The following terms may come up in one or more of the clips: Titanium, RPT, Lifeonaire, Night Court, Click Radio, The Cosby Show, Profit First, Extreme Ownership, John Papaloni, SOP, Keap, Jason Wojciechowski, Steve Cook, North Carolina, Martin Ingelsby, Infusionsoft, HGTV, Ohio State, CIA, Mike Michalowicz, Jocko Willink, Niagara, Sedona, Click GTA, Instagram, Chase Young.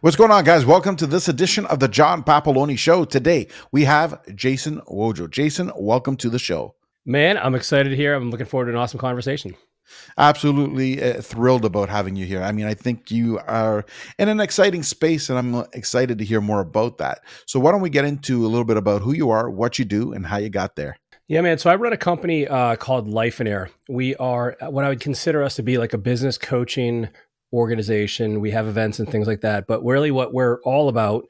What's going on, guys? Welcome to this edition of the John Papaloni Show. Today, we have Jason Wojciechowski. Jason, welcome to the show. Man, I'm excited here. I'm looking forward to an awesome conversation. Absolutely thrilled about having you here. I mean, I think you are in an exciting space, and I'm excited to hear more about that. So why don't we get into a little bit about who you are, what you do, and how you got there? Yeah, man. So I run a company called Lifeonaire. We are what I would consider us to be like a business coaching organization. We have events and things like that, but really what we're all about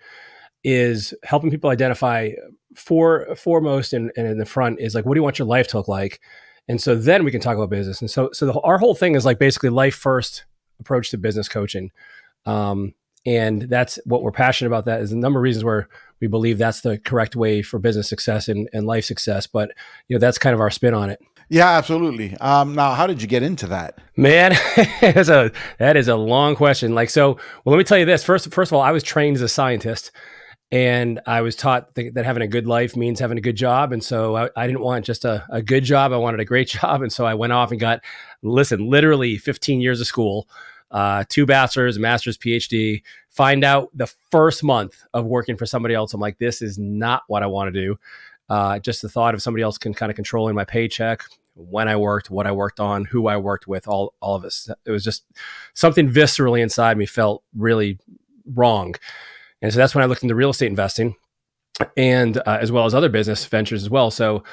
is helping people identify foremost and in the front is like, what do you want your life to look like? And so then we can talk about business. And so our whole thing is like basically life first approach to business coaching. And that's what we're passionate about. That is a number of reasons where we believe that's the correct way for business success and life success. But you know, that's kind of our spin on it. Yeah, absolutely. Now, how did you get into that? Man, that is a long question. Like, so, well, let me tell you this. First of all, I was trained as a scientist, and I was taught that having a good life means having a good job. And so I didn't want just a good job. I wanted a great job. And so I went off and got, literally 15 years of school, 2 bachelor's, master's, PhD, find out the first month of working for somebody else. I'm like, this is not what I want to do. Just the thought of somebody else kind of controlling my paycheck, when I worked, what I worked on, who I worked with, all of this. It was just something viscerally inside me felt really wrong. And so that's when I looked into real estate investing and as well as other business ventures as well. So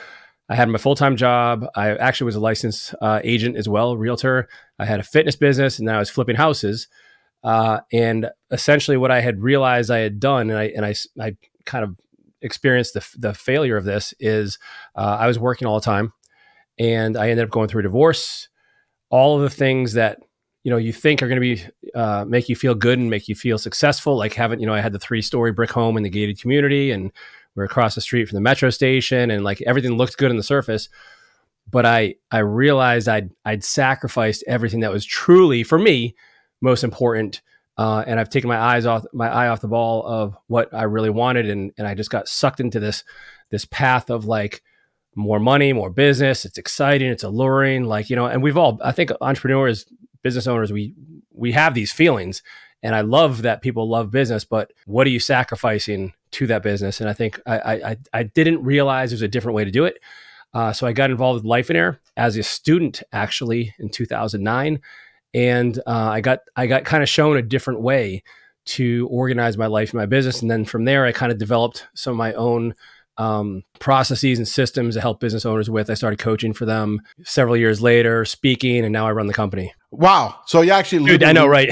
I had my full-time job. I actually was a licensed agent as well, realtor. I had a fitness business, and then I was flipping houses. And essentially what I had realized I had done, and I kind of experienced the failure of this is I was working all the time, and I ended up going through a divorce. All of the things that you think are going to be make you feel good and make you feel successful, like having I had the 3-story brick home in the gated community, and we're across the street from the metro station, and like everything looked good on the surface. But I realized I'd sacrificed everything that was truly for me most important. And I've taken my eye off the ball of what I really wanted, and I just got sucked into this path of like more money, more business. It's exciting, it's alluring, And we've all, I think, entrepreneurs, business owners, we have these feelings, and I love that people love business. But what are you sacrificing to that business? And I think I didn't realize there's a different way to do it. So I got involved with Lifeonaire as a student actually in 2009. And I got kind of shown a different way to organize my life and my business. And then from there, I kind of developed some of my own processes and systems to help business owners with. I started coaching for them several years later, speaking, and now I run the company. Wow. So you actually— Dude, I know, right?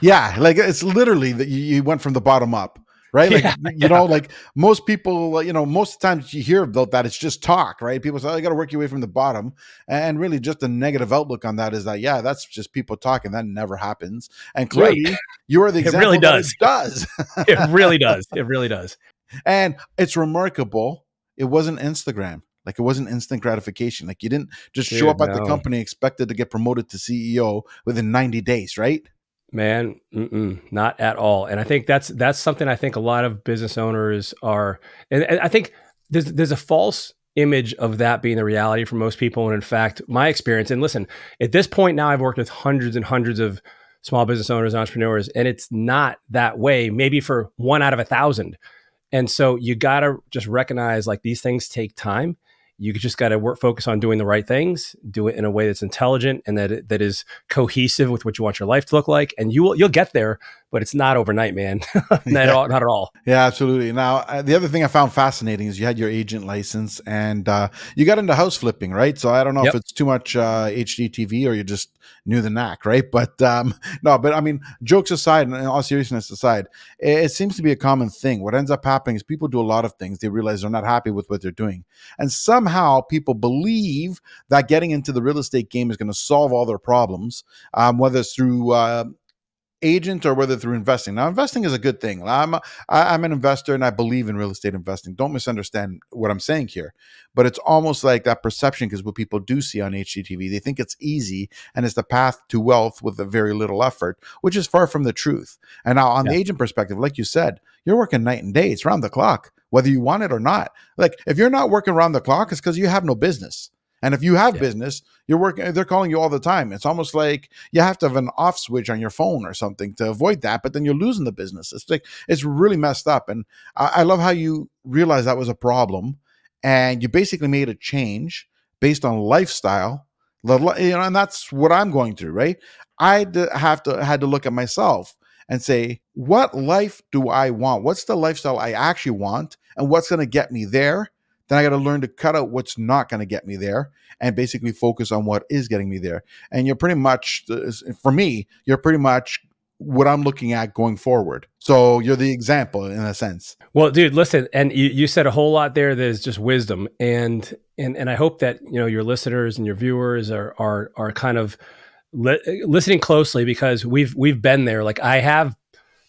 Yeah. Like, it's literally that you went from the bottom up. Right? Like, like most people, most times you hear about that, it's just talk, right? People say, oh, you got to work your way from the bottom. And really just the negative outlook on that is that, yeah, that's just people talking. That never happens. And clearly you are the example. It really does. It really does. And it's remarkable. It wasn't Instagram. Like, it wasn't instant gratification. Like, you didn't just show up at the company expected to get promoted to CEO within 90 days, right? Man, not at all. And I think that's something I think a lot of business owners are, and I think there's a false image of that being the reality for most people. And in fact, my experience, and listen, at this point now, I've worked with hundreds and hundreds of small business owners, entrepreneurs, and it's not that way, maybe for 1 out of 1,000. And so you got to just recognize, like, these things take time. You just got to focus on doing the right things, do it in a way that's intelligent and that is cohesive with what you want your life to look like. And you'll get there, but it's not overnight, man. Not at all. Yeah, absolutely. Now, the other thing I found fascinating is you had your agent license and you got into house flipping, right? So I don't know if it's too much HGTV or you just knew the knack, right? But I mean, jokes aside and all seriousness aside, it seems to be a common thing. What ends up happening is people do a lot of things. They realize they're not happy with what they're doing. And somehow people believe that getting into the real estate game is going to solve all their problems, whether it's through agent or whether through investing. Now, investing is a good thing. I'm an investor and I believe in real estate investing. Don't misunderstand what I'm saying here, but it's almost like that perception, because what people do see on HGTV, they think it's easy and it's the path to wealth with a very little effort, which is far from the truth. And now on the agent perspective, like you said, you're working night and day. It's round the clock, whether you want it or not. Like, if you're not working round the clock, it's because you have no business. And if you have business, you're working, they're calling you all the time. It's almost like you have to have an off switch on your phone or something to avoid that, but then you're losing the business. It's like, it's really messed up. And I love how you realized that was a problem and you basically made a change based on lifestyle. You know, and that's what I'm going through, right? I had to look at myself and say, what life do I want? What's the lifestyle I actually want? And what's going to get me there? Then I got to learn to cut out what's not going to get me there and basically focus on what is getting me there. And you're pretty much, for me, you're pretty much what I'm looking at going forward. So you're the example in a sense. Well, dude, listen, and you said a whole lot there that is just wisdom. And I hope that, you know, your listeners and your viewers are kind of listening closely, because we've been there. Like, I have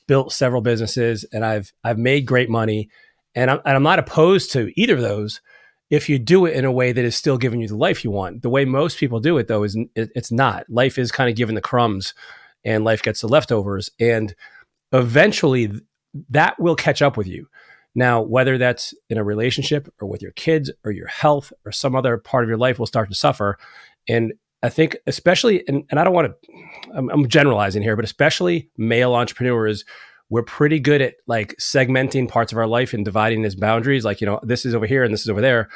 built several businesses and I've made great money. And I'm not opposed to either of those if you do it in a way that is still giving you the life you want. The way most people do it, though, is it's not. Life is kind of given the crumbs and life gets the leftovers. And eventually that will catch up with you. Now, whether that's in a relationship or with your kids or your health or some other part of your life will start to suffer. And I think especially, and I don't want to, I'm generalizing here, but especially male entrepreneurs, we're pretty good at like segmenting parts of our life and dividing as boundaries. Like, you know, this is over here and this is over there,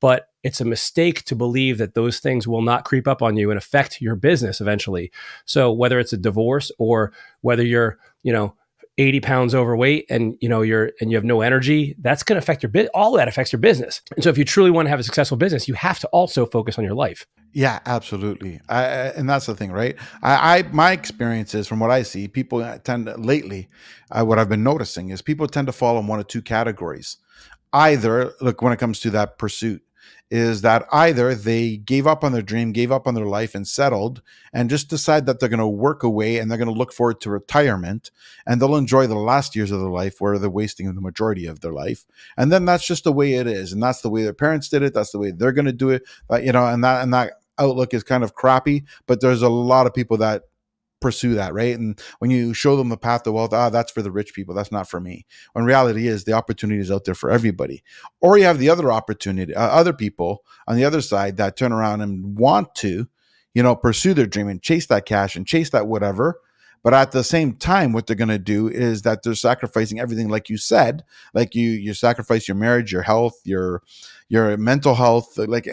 but it's a mistake to believe that those things will not creep up on you and affect your business eventually. So whether it's a divorce or whether you're, you know, 80 pounds overweight and, you know, you have no energy, that's going to affect your business. All that affects your business. And so if you truly want to have a successful business, you have to also focus on your life. Yeah, absolutely. And that's the thing, right? My experience is, from what I see, people tend to, lately, what I've been noticing is people tend to fall in one of two categories. Either, look, when it comes to that pursuit, is that either they gave up on their dream, gave up on their life and settled and just decide that they're going to work away and they're going to look forward to retirement and they'll enjoy the last years of their life where they're wasting the majority of their life. And then that's just the way it is. And that's the way their parents did it. That's the way they're going to do it. You know, and that outlook is kind of crappy, but there's a lot of people that pursue that, right? And when you show them the path to wealth, that's for the rich people, that's not for me. When reality is, the opportunity is out there for everybody. Or you have the other opportunity, other people on the other side that turn around and want to, you know, pursue their dream and chase that cash and chase that whatever. But at the same time, what they're going to do is that they're sacrificing everything, like you said, like you sacrifice your marriage, your health, your mental health, like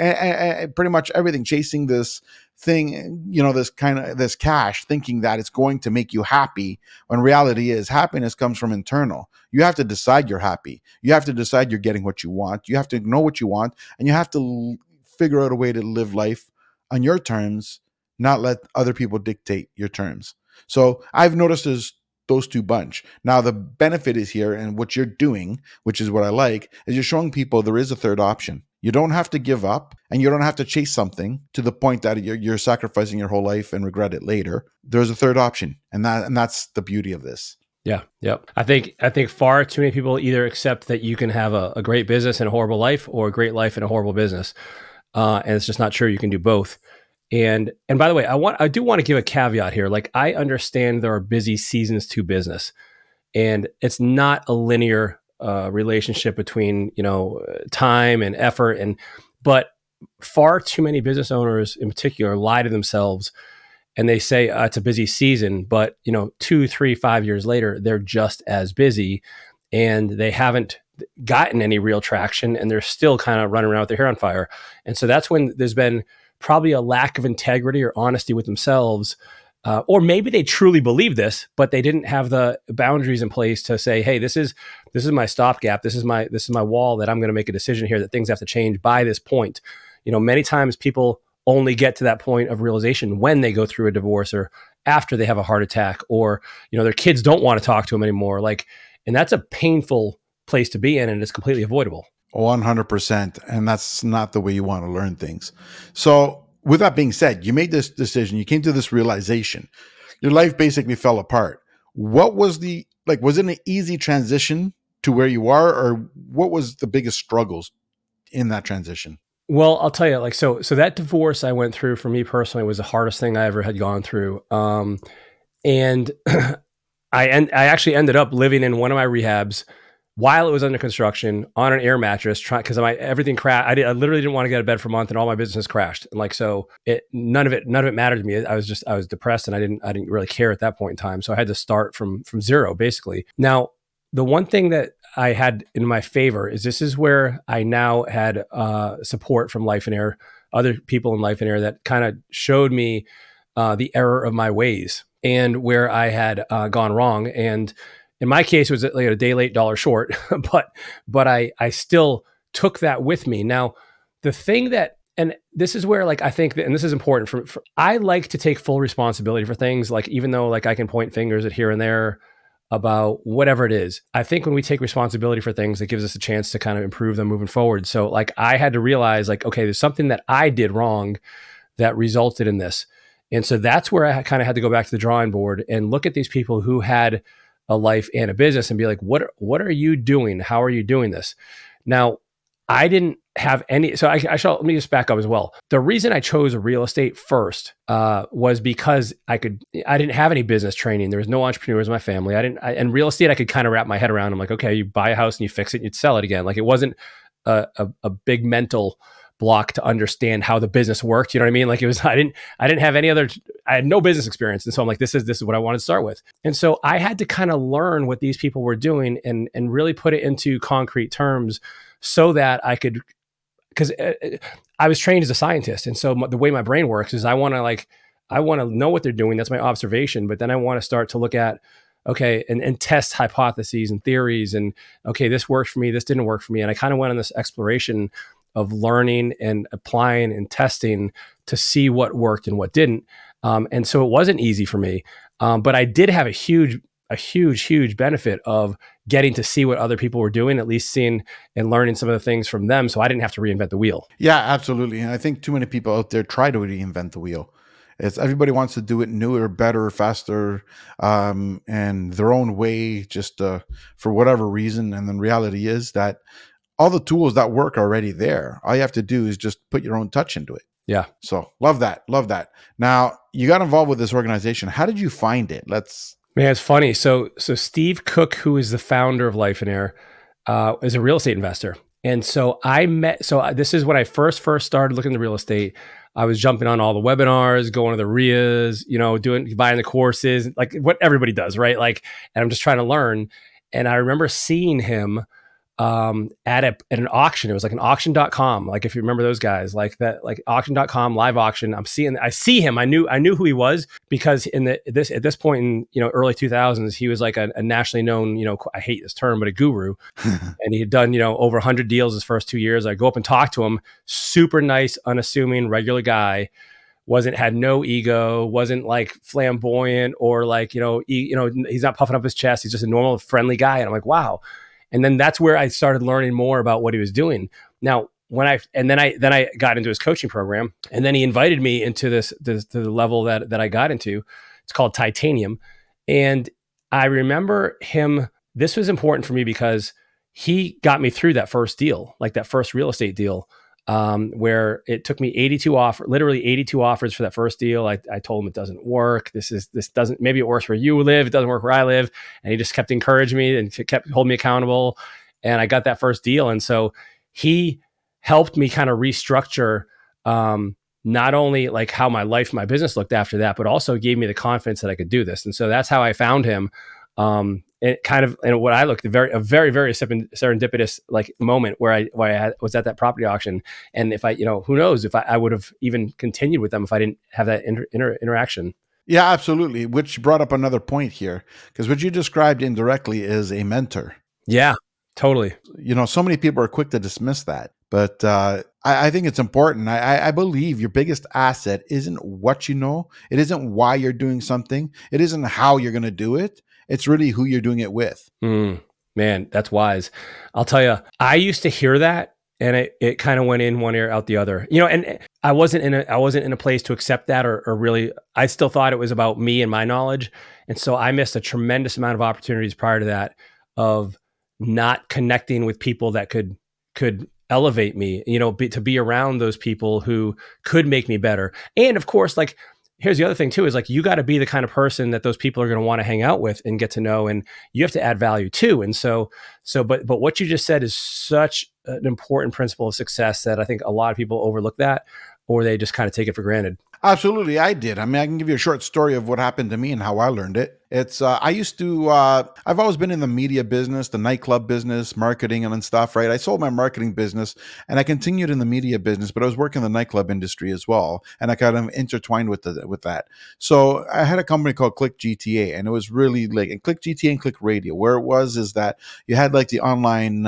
pretty much everything, chasing this thing, you know, this cash, thinking that it's going to make you happy, when reality is happiness comes from internal. You have to decide you're happy. You have to decide you're getting what you want. You have to know what you want, and you have to figure out a way to live life on your terms, not let other people dictate your terms. So I've noticed those two bunch. Now, the benefit is here, and what you're doing, which is what I like, is you're showing people there is a third option. You don't have to give up and you don't have to chase something to the point that you're sacrificing your whole life and regret it later. There's a third option, and that's the beauty of this. Yeah. Yep. I think far too many people either accept that you can have a great business and a horrible life, or a great life and a horrible business. And it's just not true. You can do both. And by the way, I do want to give a caveat here. Like, I understand there are busy seasons to business, and it's not a linear relationship between, you know, time and effort, but far too many business owners in particular lie to themselves, and they say it's a busy season, but, you know, 2, 3, 5 years later they're just as busy, and they haven't gotten any real traction, and they're still kind of running around with their hair on fire. And so that's when there's been probably a lack of integrity or honesty with themselves. Or maybe they truly believe this, but they didn't have the boundaries in place to say, "Hey, this is my stopgap. This is my wall that I'm going to make a decision here that things have to change by this point." You know, many times people only get to that point of realization when they go through a divorce, or after they have a heart attack, or, you know, their kids don't want to talk to them anymore. Like, and that's a painful place to be in, and it's completely avoidable. 100%, and that's not the way you want to learn things. So, with that being said, you made this decision, you came to this realization, your life basically fell apart. What was was it an easy transition to where you are, or what was the biggest struggles in that transition? Well, I'll tell you, like, so that divorce I went through, for me personally, was the hardest thing I ever had gone through. And I actually ended up living in one of my rehabs while it was under construction on an air mattress, because everything crashed. I literally didn't want to get out of bed for a month, and all my business crashed. And like, so none of it mattered to me. I was depressed, and I didn't really care at that point in time. So I had to start from zero basically. Now, the one thing that I had in my favor is this is where I now had support from Lifeonaire, other people in Lifeonaire that kind of showed me the error of my ways and where I had gone wrong. And in my case, it was like a day late, dollar short, but I still took that with me. Now, the thing that, and this is where like, I think that, and this is important for I like to take full responsibility for things. Like, even though like I can point fingers at here and there about whatever it is, I think when we take responsibility for things, it gives us a chance to kind of improve them moving forward. So like, I had to realize like, okay, there's something that I did wrong that resulted in this. And so that's where I kind of had to go back to the drawing board and look at these people who had a life and a business and be like, what are you doing? How are you doing this? Now, I didn't have any, so let me just back up as well. The reason I chose real estate first was because I didn't have any business training. There was no entrepreneurs in my family. And real estate, I could kind of wrap my head around. I'm like, okay, you buy a house and you fix it and you'd sell it again. Like, it wasn't a big mental block to understand how the business worked. You know what I mean? Like, it was, I didn't have any other, I had no business experience. And so I'm like, this is what I wanted to start with. And so I had to kind of learn what these people were doing and really put it into concrete terms so that I could, because I was trained as a scientist. And so the way my brain works is I want to know what they're doing. That's my observation. But then I want to start to look at, okay, and test hypotheses and theories, and okay, this worked for me, this didn't work for me. And I kind of went on this exploration of learning and applying and testing to see what worked and what didn't. And so it wasn't easy for me, but I did have a huge benefit of getting to see what other people were doing, at least seeing and learning some of the things from them. So I didn't have to reinvent the wheel. Yeah, absolutely. And I think too many people out there try to reinvent the wheel. It's everybody wants to do it newer, better, faster, and their own way, just for whatever reason. And then reality is that all the tools that work are already there. All you have to do is just put your own touch into it. Yeah. So love that. Now, you got involved with this organization. How did you find it? Man, it's funny. So Steve Cook, who is the founder of Lifeonaire, is a real estate investor. And so this is when I first started looking at real estate. I was jumping on all the webinars, going to the RIAs, buying the courses, like what everybody does, right? Like, and I'm just trying to learn. And I remember seeing him at an auction. It was like an auction.com. Like, if you remember those guys, like that, like auction.com, live auction. I see him. I knew who he was because at this point in, early 2000s, he was like a nationally known, I hate this term, but a guru. And he had done, over 100 deals his first 2 years. I go up and talk to him, super nice, unassuming, regular guy. Had no ego, wasn't like flamboyant or like, he's not puffing up his chest. He's just a normal, friendly guy. And I'm like, wow. And then that's where I started learning more about what he was doing. Now, then I got into his coaching program, and then he invited me into this to the level that I got into. It's called Titanium. And I remember him, this was important for me because he got me through that first deal, like that first real estate deal, where it took me 82 offers for that first deal. I told him it doesn't work. This doesn't, maybe it works where you live. It doesn't work where I live. And he just kept encouraging me and kept holding me accountable. And I got that first deal. And so he helped me kind of restructure, not only like how my life, my business looked after that, but also gave me the confidence that I could do this. And so that's how I found him. What I looked a very, very serendipitous like moment where I was at that property auction. And if I, who knows if I would have even continued with them if I didn't have that interaction. Yeah, absolutely. Which brought up another point here, because what you described indirectly is a mentor. Yeah, totally. So many people are quick to dismiss that, but I think it's important. I believe your biggest asset isn't what you know. It isn't why you're doing something. It isn't how you're going to do it. It's really who you're doing it with. Man, that's wise. I'll tell you, I used to hear that, and it kind of went in one ear out the other. And I wasn't in a place to accept that or really. I still thought it was about me and my knowledge, and so I missed a tremendous amount of opportunities prior to that of not connecting with people that could elevate me. To be around those people who could make me better, and of course, like. here's the other thing too, is like, you got to be the kind of person that those people are going to want to hang out with and get to know, and you have to add value too. And but what you just said is such an important principle of success that I think a lot of people overlook that, or they just kind of take it for granted. Absolutely. I did. I mean, I can give you a short story of what happened to me and how I learned it. It's I've always been in the media business, the nightclub business, marketing and stuff, right? I sold my marketing business and I continued in the media business, but I was working in the nightclub industry as well. And I kind of intertwined with that. So I had a company called Click GTA, and it was really like, and Click GTA and Click Radio, where it was is that you had like the online,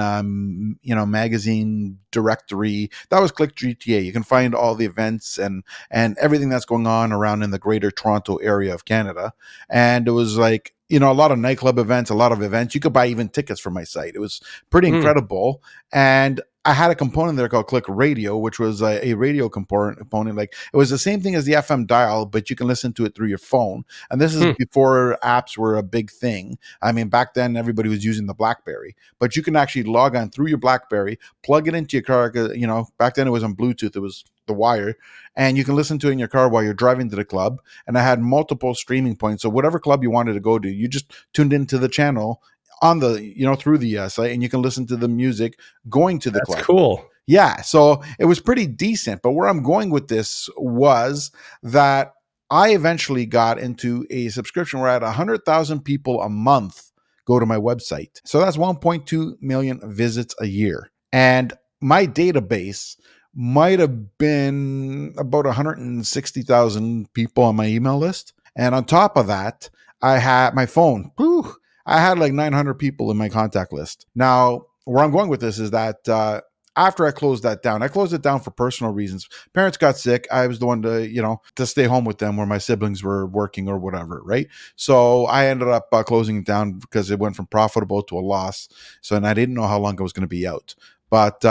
magazine directory. That was Click GTA. You can find all the events and everything that's going on around in the greater Toronto area of Canada. And it was like, you know, a lot of nightclub events, a lot of events. You could buy even tickets from my site. It was pretty incredible. And I had a component there called Click Radio, which was a radio component. Like, it was the same thing as the FM dial, but you can listen to it through your phone. And this is before apps were a big thing. I mean, back then everybody was using the BlackBerry, but you can actually log on through your BlackBerry, plug it into your car. You know, back then it was on Bluetooth. It was the wire, and you can listen to it in your car while you're driving to the club. And I had multiple streaming points. So whatever club you wanted to go to, you just tuned into the channel on the, you know, through the site, and you can listen to the music going to the club. That's cool. Yeah. So it was pretty decent, but where I'm going with this was that I eventually got into a subscription where I had 100,000 people a month go to my website. So that's 1.2 million visits a year. And my database might have been about 160,000 people on my email list. And on top of that, I had my phone. Whew, I had like 900 people in my contact list. Now, where I'm going with this is that after I closed it down for personal reasons. Parents got sick. I was the one to stay home with them where my siblings were working or whatever, right? So I ended up closing it down because it went from profitable to a loss. So, and I didn't know how long I was going to be out. But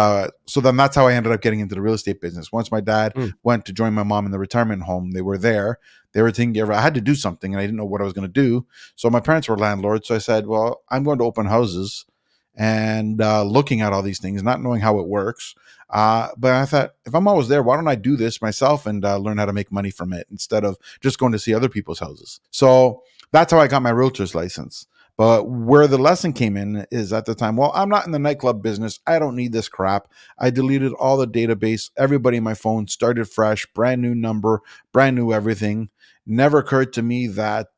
so then that's how I ended up getting into the real estate business. Once my dad went to join my mom in the retirement home, they were there. They were thinking, I had to do something, and I didn't know what I was going to do. So my parents were landlords. So I said, well, I'm going to open houses and looking at all these things, not knowing how it works. But I thought, if I'm always there, why don't I do this myself and learn how to make money from it instead of just going to see other people's houses? So that's how I got my realtor's license. But where the lesson came in is at the time, well, I'm not in the nightclub business. I don't need this crap. I deleted all the database, everybody in my phone, started fresh, brand new number, brand new everything. Never occurred to me that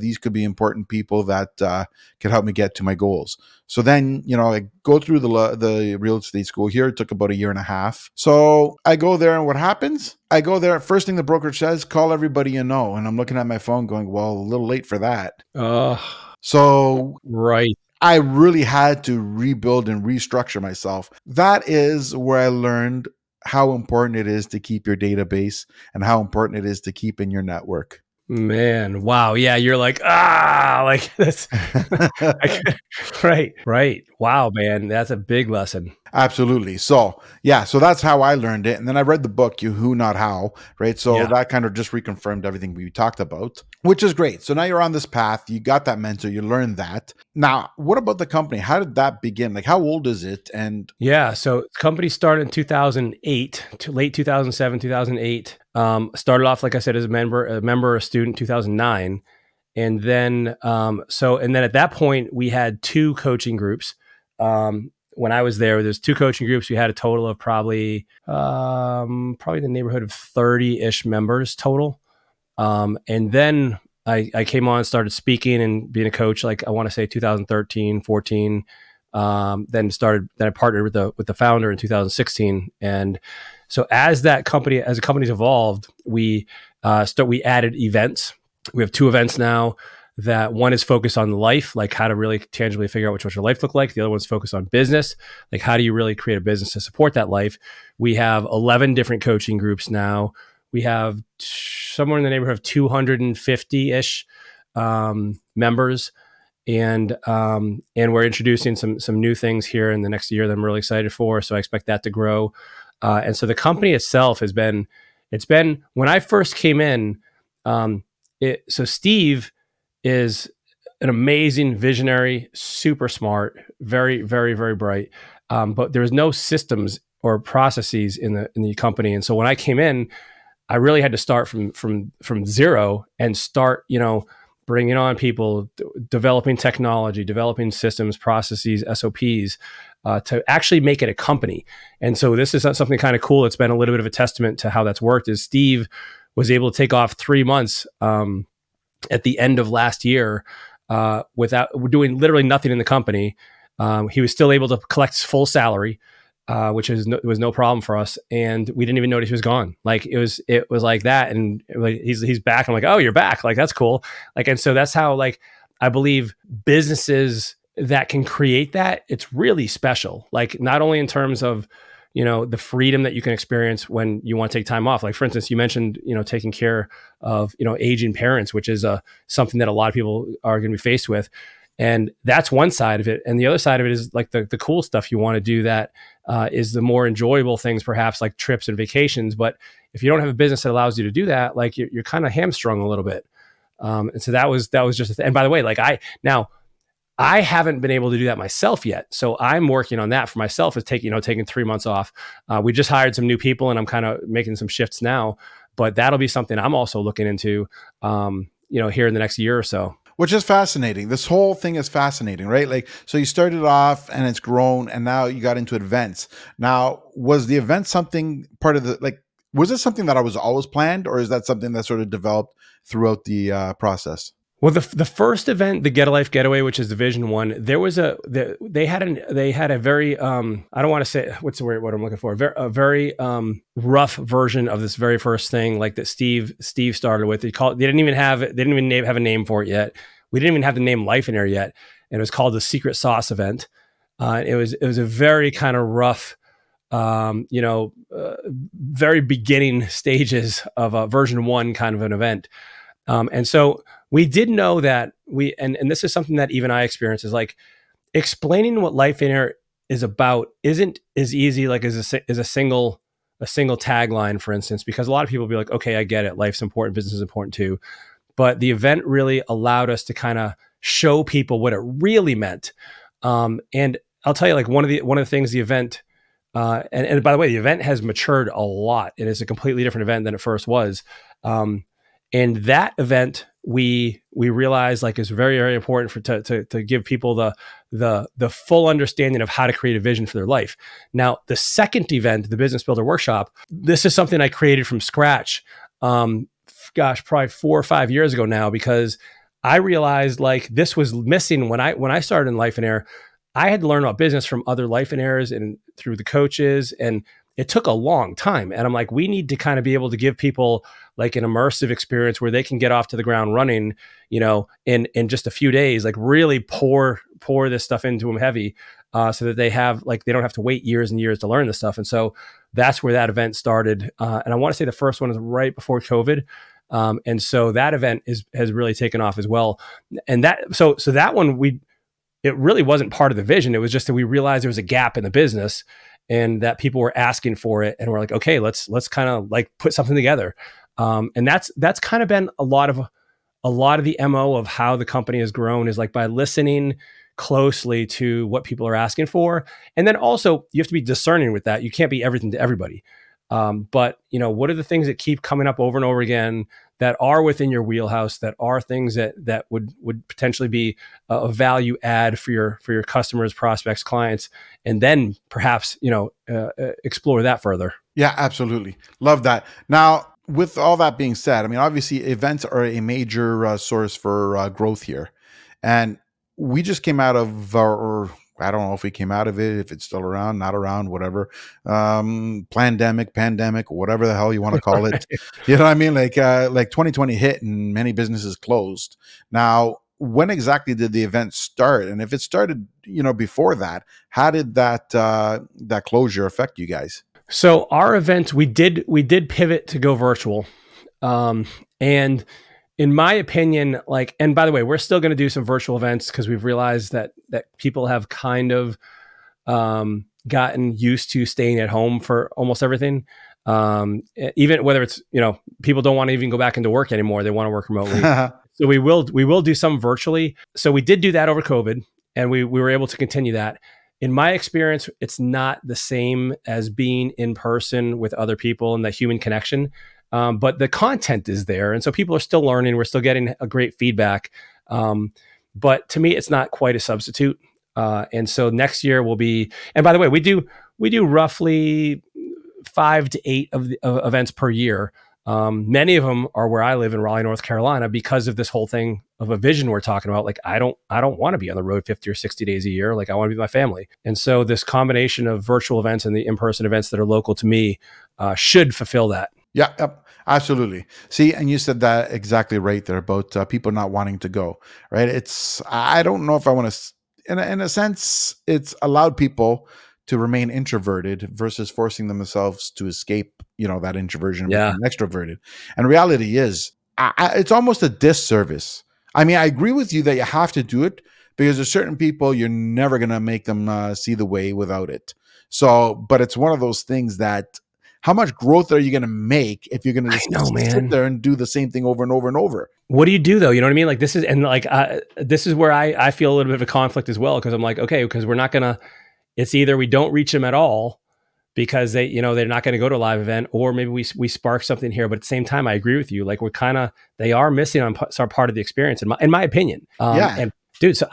these could be important people that could help me get to my goals. So then, I go through the real estate school here. It took about a year and a half. So I go there, and what happens? I go there. First thing the broker says, call everybody you know. And I'm looking at my phone going, well, a little late for that. So right, I really had to rebuild and restructure myself. That is where I learned how important it is to keep your database and how important it is to keep in your network. Man, wow. Yeah, you're like, like this. Right. Wow, man, that's a big lesson. Absolutely. So yeah, so that's how I learned it. And then I read the book, You Who Not How, right? So that kind of just reconfirmed everything we talked about, which is great. So now you're on this path, you got that mentor, you learned that. Now, what about the company? How did that begin? Like, how old is it? And yeah, so company started in 2008, late 2007, 2008. Started off, like I said, as a student, 2009. And then, and then at that point we had two coaching groups. When I was there's two coaching groups. We had a total of probably in the neighborhood of 30-ish members total. And then I came on and started speaking and being a coach, like I want to say 2013, 14. Then I partnered with the founder in 2016. And so as the company's evolved, we added events. We have two events now. That one is focused on life, like how to really tangibly figure out what your life look like. The other one's focused on business, like how do you really create a business to support that life? We have 11 different coaching groups now. We have somewhere in the neighborhood of 250-ish members, and we're introducing some new things here in the next year that I'm really excited for. So I expect that to grow, and so the company itself has been when I first came in. So Steve is an amazing visionary, super smart, very, very, very bright. But there was no systems or processes in the company. And so when I came in, I really had to start from zero and start, you know, bringing on people, developing technology, developing systems, processes, SOPs, to actually make it a company. And so this is something kind of cool. It's been a little bit of a testament to how that's worked is Steve was able to take off 3 months at the end of last year without doing literally nothing in the company. He was still able to collect his full salary, which is was no problem for us, and we didn't even notice he was gone. Like it was like that, and like he's back. I'm like, oh, you're back. Like that's cool. Like, and so that's how like I believe businesses that can create that, it's really special. Like not only in terms of, you know, the freedom that you can experience when you want to take time off. Like for instance, you mentioned, you know, taking care of, you know, aging parents, which is something that a lot of people are going to be faced with. And that's one side of it. And the other side of it is like the cool stuff you want to do that is the more enjoyable things, perhaps like trips and vacations. But if you don't have a business that allows you to do that, like you're kind of hamstrung a little bit. And so that was just, and by the way, like I haven't been able to do that myself yet. So I'm working on that for myself is taking 3 months off. We just hired some new people and I'm kind of making some shifts now, but that'll be something I'm also looking into, you know, here in the next year or so. Which is fascinating. This whole thing is fascinating, right? Like, so you started off and it's grown and now you got into events. Now, was the event something part of the, like, was it something that I was always planned or is that something that sort of developed throughout the process? Well, the first event, the Get a Life Getaway, which is Division 1, there was they had a very, I don't want to say, what's the word, what I'm looking for? A very rough version of this very first thing, like that Steve started with. They didn't even have a name for it yet. We didn't even have the name Lifeonaire yet. And it was called the Secret Sauce Event. It was a very kind of rough, very beginning stages of a version 1 kind of an event. And so we did know that and this is something that even I experience is like explaining what Lifeonaire is about isn't as easy like as a single tagline, for instance, because a lot of people will be like, okay, I get it. Life's important. Business is important too. But the event really allowed us to kind of show people what it really meant. And I'll tell you, like one of the things the event, and by the way, the event has matured a lot. It is a completely different event than it first was. And that event, we realized like is very, very important to give people the full understanding of how to create a vision for their life. Now, the second event, the Business Builder Workshop, this is something I created from scratch, probably 4 or 5 years ago now, because I realized like this was missing when I started in Lifeonaire. I had to learn about business from other Lifeonaires and through the coaches, and it took a long time. And I'm like, we need to kind of be able to give people like an immersive experience where they can get off to the ground running, you know, in just a few days, like really pour this stuff into them heavy, so that they have like, they don't have to wait years and years to learn this stuff. And so that's where that event started. And I want to say the first one is right before COVID. And so that event has really taken off as well. And so that one, it really wasn't part of the vision. It was just that we realized there was a gap in the business and that people were asking for it. And we're like, okay, let's kind of like put something together. And that's kind of been a lot of the MO of how the company has grown is like by listening closely to what people are asking for. And then also you have to be discerning with that. You can't be everything to everybody. But you know, what are the things that keep coming up over and over again that are within your wheelhouse, that are things that would potentially be a value add for your customers, prospects, clients, and then perhaps, you know, explore that further. Yeah, absolutely. Love that. Now, with all that being said, I mean, obviously events are a major source for growth here. And we just came out of our, I don't know if we came out of it, if it's still around, not around, whatever, pandemic, whatever the hell you want to call it. You know what I mean? Like 2020 hit and many businesses closed. Now, when exactly did the event start? And if it started, you know, before that, how did that closure affect you guys? So our event, we did pivot to go virtual. And in my opinion, like, and by the way, we're still going to do some virtual events because we've realized that people have kind of gotten used to staying at home for almost everything. Even whether it's, you know, people don't want to even go back into work anymore. They want to work remotely. So we will do some virtually. So we did do that over COVID and we were able to continue that. In my experience, it's not the same as being in person with other people and the human connection. But the content is there. And so people are still learning. We're still getting a great feedback. But to me, it's not quite a substitute. And so next year will be, and by the way, we do roughly 5 to 8 of the events per year. Many of them are where I live in Raleigh, North Carolina, because of this whole thing of a vision we're talking about. Like, I don't want to be on the road 50 or 60 days a year. Like, I want to be with my family. And so this combination of virtual events and the in-person events that are local to me should fulfill that. Yeah, absolutely. See, and you said that exactly right there about people not wanting to go, right? It's, I don't know if I want to, in a sense, it's allowed people to remain introverted versus forcing themselves to escape, that introversion and extroverted. And reality is, it's almost a disservice. I mean, I agree with you that you have to do it because there's certain people you're never going to make them see the way without it. So, but it's one of those things that how much growth are you going to make if you're going to just sit there and do the same thing over and over and over? What do you do though? You know what I mean? Like this is, and like, this is where I feel a little bit of a conflict as well. Cause I'm like, okay, cause we're not going to, it's either we don't reach them at all because they, they're not going to go to a live event, or maybe we spark something here. But at the same time, I agree with you. Like they are missing on part of the experience in my opinion. And dude, so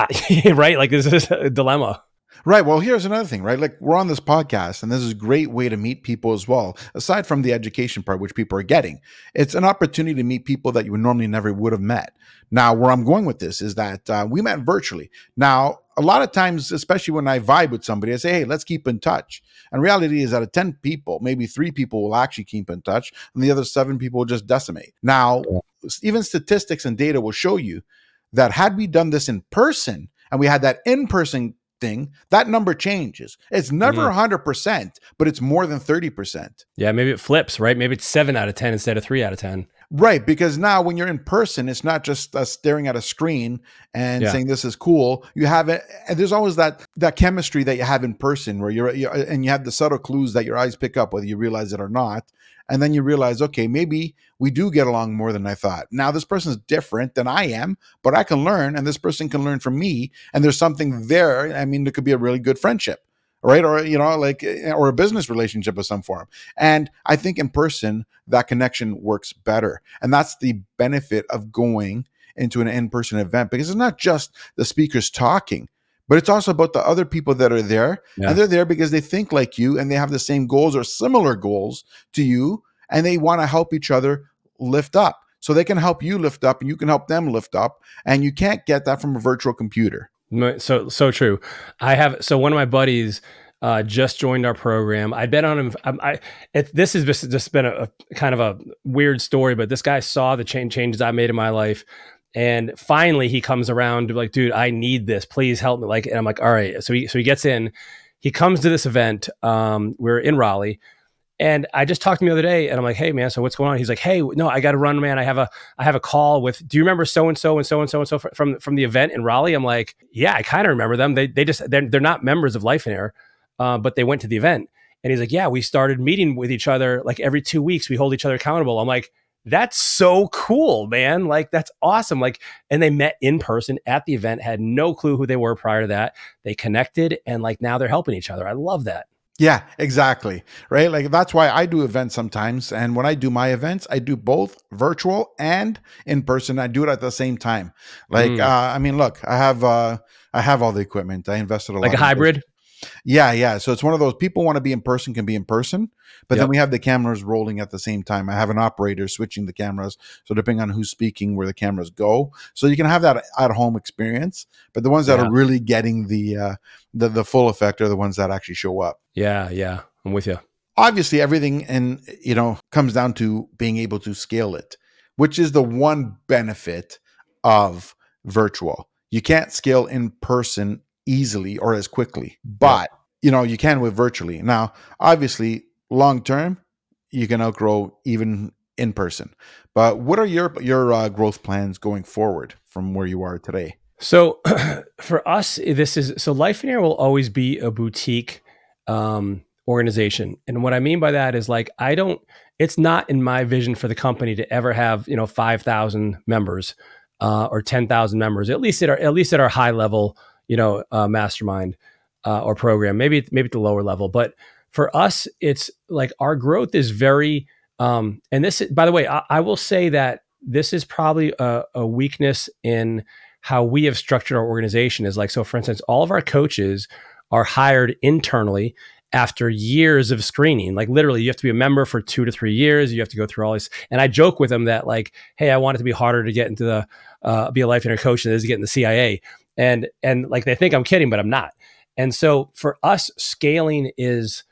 right. Like this is a dilemma. Right. Well, here's another thing, right? Like we're on this podcast and this is a great way to meet people as well. Aside from the education part, which people are getting, it's an opportunity to meet people that you would normally never would have met. Now, where I'm going with this is that we met virtually. Now, a lot of times, especially when I vibe with somebody, I say, hey, let's keep in touch. And reality is out of 10 people, maybe 3 people will actually keep in touch and the other 7 people will just decimate. Now, even statistics and data will show you that had we done this in person and we had that in-person thing, that number changes. It's never 100%, but it's more than 30%. Yeah, maybe it flips, right? Maybe it's 7 out of 10 instead of 3 out of 10. Right, because now when you're in person, it's not just staring at a screen and saying this is cool. You have it, and there's always that chemistry that you have in person where you have the subtle clues that your eyes pick up, whether you realize it or not. And then you realize, okay, maybe we do get along more than I thought. Now this person's different than I am, but I can learn, and this person can learn from me. And there's something there. I mean, there could be a really good friendship, right? Or, or a business relationship of some form. And I think in person, that connection works better. And that's the benefit of going into an in-person event, because it's not just the speakers talking, but it's also about the other people that are there. Yeah. And they're there because they think like you and they have the same goals or similar goals to you. And they want to help each other lift up. So they can help you lift up and you can help them lift up. And you can't get that from a virtual computer. So true. So one of my buddies just joined our program. I'd been on him. This has just been a kind of a weird story, but this guy saw the changes I made in my life. And finally he comes around to like, dude, I need this, please help me. Like, and I'm like, all right. So he gets in, he comes to this event. We're in Raleigh. And I just talked to him the other day and I'm like, hey man, so what's going on? He's like, hey, no, I got to run, man. I have a call with, do you remember so-and-so and so-and-so and so from the event in Raleigh? I'm like, yeah, I kind of remember them. They're not members of Lifeonaire, but they went to the event. And he's like, yeah, we started meeting with each other. Like every 2 weeks we hold each other accountable. I'm like, that's so cool, man. Like, that's awesome. Like, and they met in person at the event, had no clue who they were prior to that. They connected and like, now they're helping each other. I love that. Yeah, exactly. Right. Like that's why I do events sometimes. And when I do my events, I do both virtual and in person. I do it at the same time. Like, I mean, look, I have all the equipment. I invested a lot. Like a hybrid. Yeah. So it's one of those people want to be in person can be in person, but then we have the cameras rolling at the same time. I have an operator switching the cameras. So depending on who's speaking, where the cameras go. So you can have that at home experience, but the ones that are really getting the full effect are the ones that actually show up. Yeah. I'm with you. Obviously everything comes down to being able to scale it, which is the one benefit of virtual. You can't scale in person easily or as quickly, but you can with virtually. Now, obviously, long term, you can outgrow even in person. But what are your growth plans going forward from where you are today? So, for us, Lifeonaire will always be a boutique organization, and what I mean by that is like it's not in my vision for the company to ever have 5,000 members or 10,000 members, at least at our high level. Mastermind or program, maybe at the lower level. But for us, it's like our growth is very And this, by the way, I will say that this is probably a weakness in how we have structured our organization is like, so for instance, all of our coaches are hired internally after years of screening. Like literally you have to be a member for 2 to 3 years. You have to go through all this. And I joke with them that like, hey, I want it to be harder to get into the, be a Lifeonaire coach than it is to get in the CIA. And like, they think I'm kidding, but I'm not. And so for us, scaling is,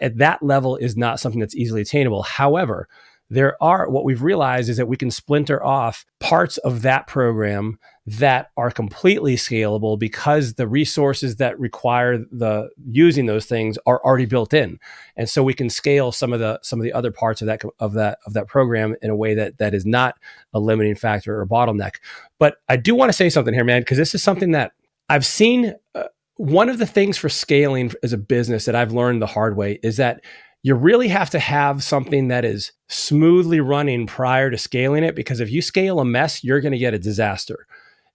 at that level is not something that's easily attainable. However, there are, what we've realized is that we can splinter off parts of that program that are completely scalable because the resources that require the using those things are already built in. And so we can scale some of the other parts of that program in a way that is not a limiting factor or bottleneck. But I do want to say something here, man, because this is something that I've seen. One of the things for scaling as a business that I've learned the hard way is that you really have to have something that is smoothly running prior to scaling it, because if you scale a mess, you're going to get a disaster.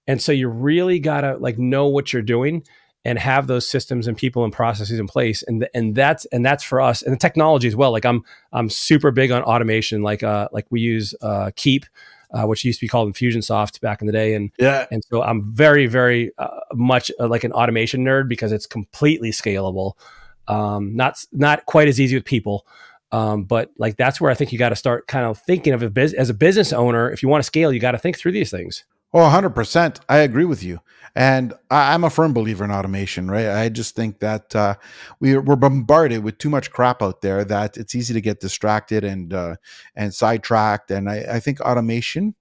And so you really got to like know what you're doing and have those systems and people and processes in place. And that's for us and the technology as well. Like I'm super big on automation. Like we use Keap, which used to be called Infusionsoft back in the day. And so I'm very, very much like an automation nerd because it's completely scalable. Not quite as easy with people, but like that's where I think you got to start kind of thinking of as a business owner. If you want to scale, you got to think through these things. Oh, 100%. I agree with you, and I'm a firm believer in automation. Right? I just think that we're bombarded with too much crap out there that it's easy to get distracted and sidetracked. And I think automation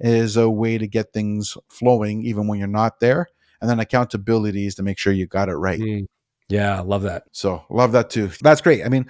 is a way to get things flowing even when you're not there. And then accountability is to make sure you got it right. Mm. Yeah, I love that. So love that too. That's great. I mean,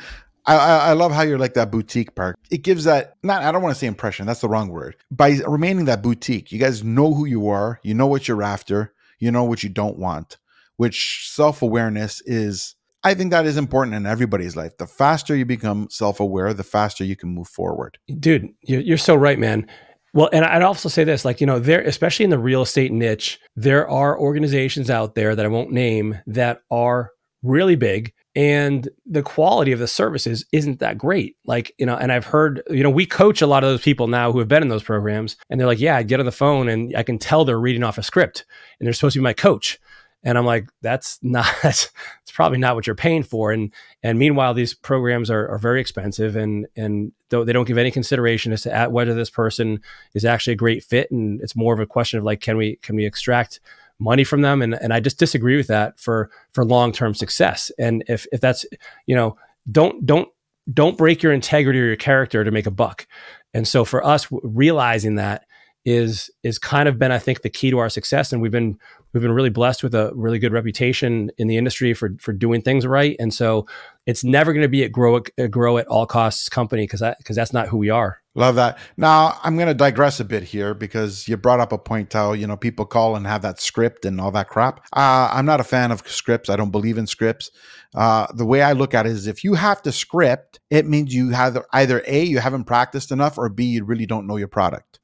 I love how you're like that boutique part. It gives that, I don't want to say impression. That's the wrong word. By remaining that boutique, you guys know who you are. You know what you're after. You know what you don't want, which self-awareness is, I think that is important in everybody's life. The faster you become self-aware, the faster you can move forward. Dude, you're so right, man. Well, and I'd also say this, like, you know, there, especially in the real estate niche, there are organizations out there that I won't name that are really big, and the quality of the services isn't that great. Like, you know, and I've heard, you know, we coach a lot of those people now who have been in those programs, and they're like, yeah, I get on the phone and I can tell they're reading off a script and they're supposed to be my coach. And I'm like, it's probably not what you're paying for. And meanwhile, these programs are very expensive, and they don't give any consideration as to whether this person is actually a great fit. And it's more of a question of like, can we extract money from them? And I just disagree with that for long-term success. And if that's, you know, don't break your integrity or your character to make a buck. And so for us, realizing that is kind of been, I think, the key to our success. And we've been really blessed with a really good reputation in the industry for doing things right. And so it's never going to be a grow at all costs company, because that's not who we are. Love that. Now, I'm going to digress a bit here because you brought up a point how, you know, people call and have that script and all that crap. I'm not a fan of scripts. I don't believe in scripts. The way I look at it is if you have to script, it means you have either A, you haven't practiced enough, or B, you really don't know your product.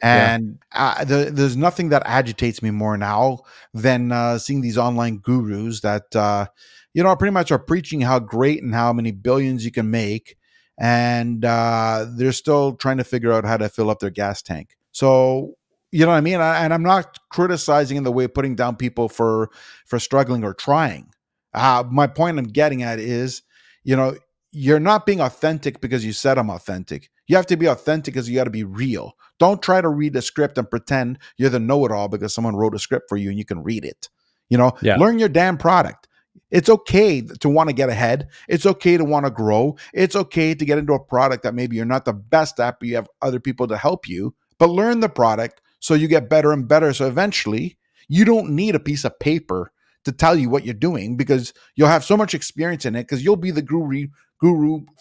And yeah. There's nothing that agitates me more now than seeing these online gurus that, you know, pretty much are preaching how great and how many billions you can make. And they're still trying to figure out how to fill up their gas tank. So, you know what I mean? And I'm not criticizing in the way of putting down people for struggling or trying. My point I'm getting at is, you know, you're not being authentic because you said I'm authentic. You have to be authentic because you got to be real. Don't try to read a script and pretend you're the know-it-all because someone wrote a script for you and you can read it. You know, Learn your damn product. It's okay to want to get ahead. It's okay to want to grow. It's okay to get into a product that maybe you're not the best at, but you have other people to help you. But learn the product so you get better and better. So eventually, you don't need a piece of paper to tell you what you're doing because you'll have so much experience in it because you'll be the guru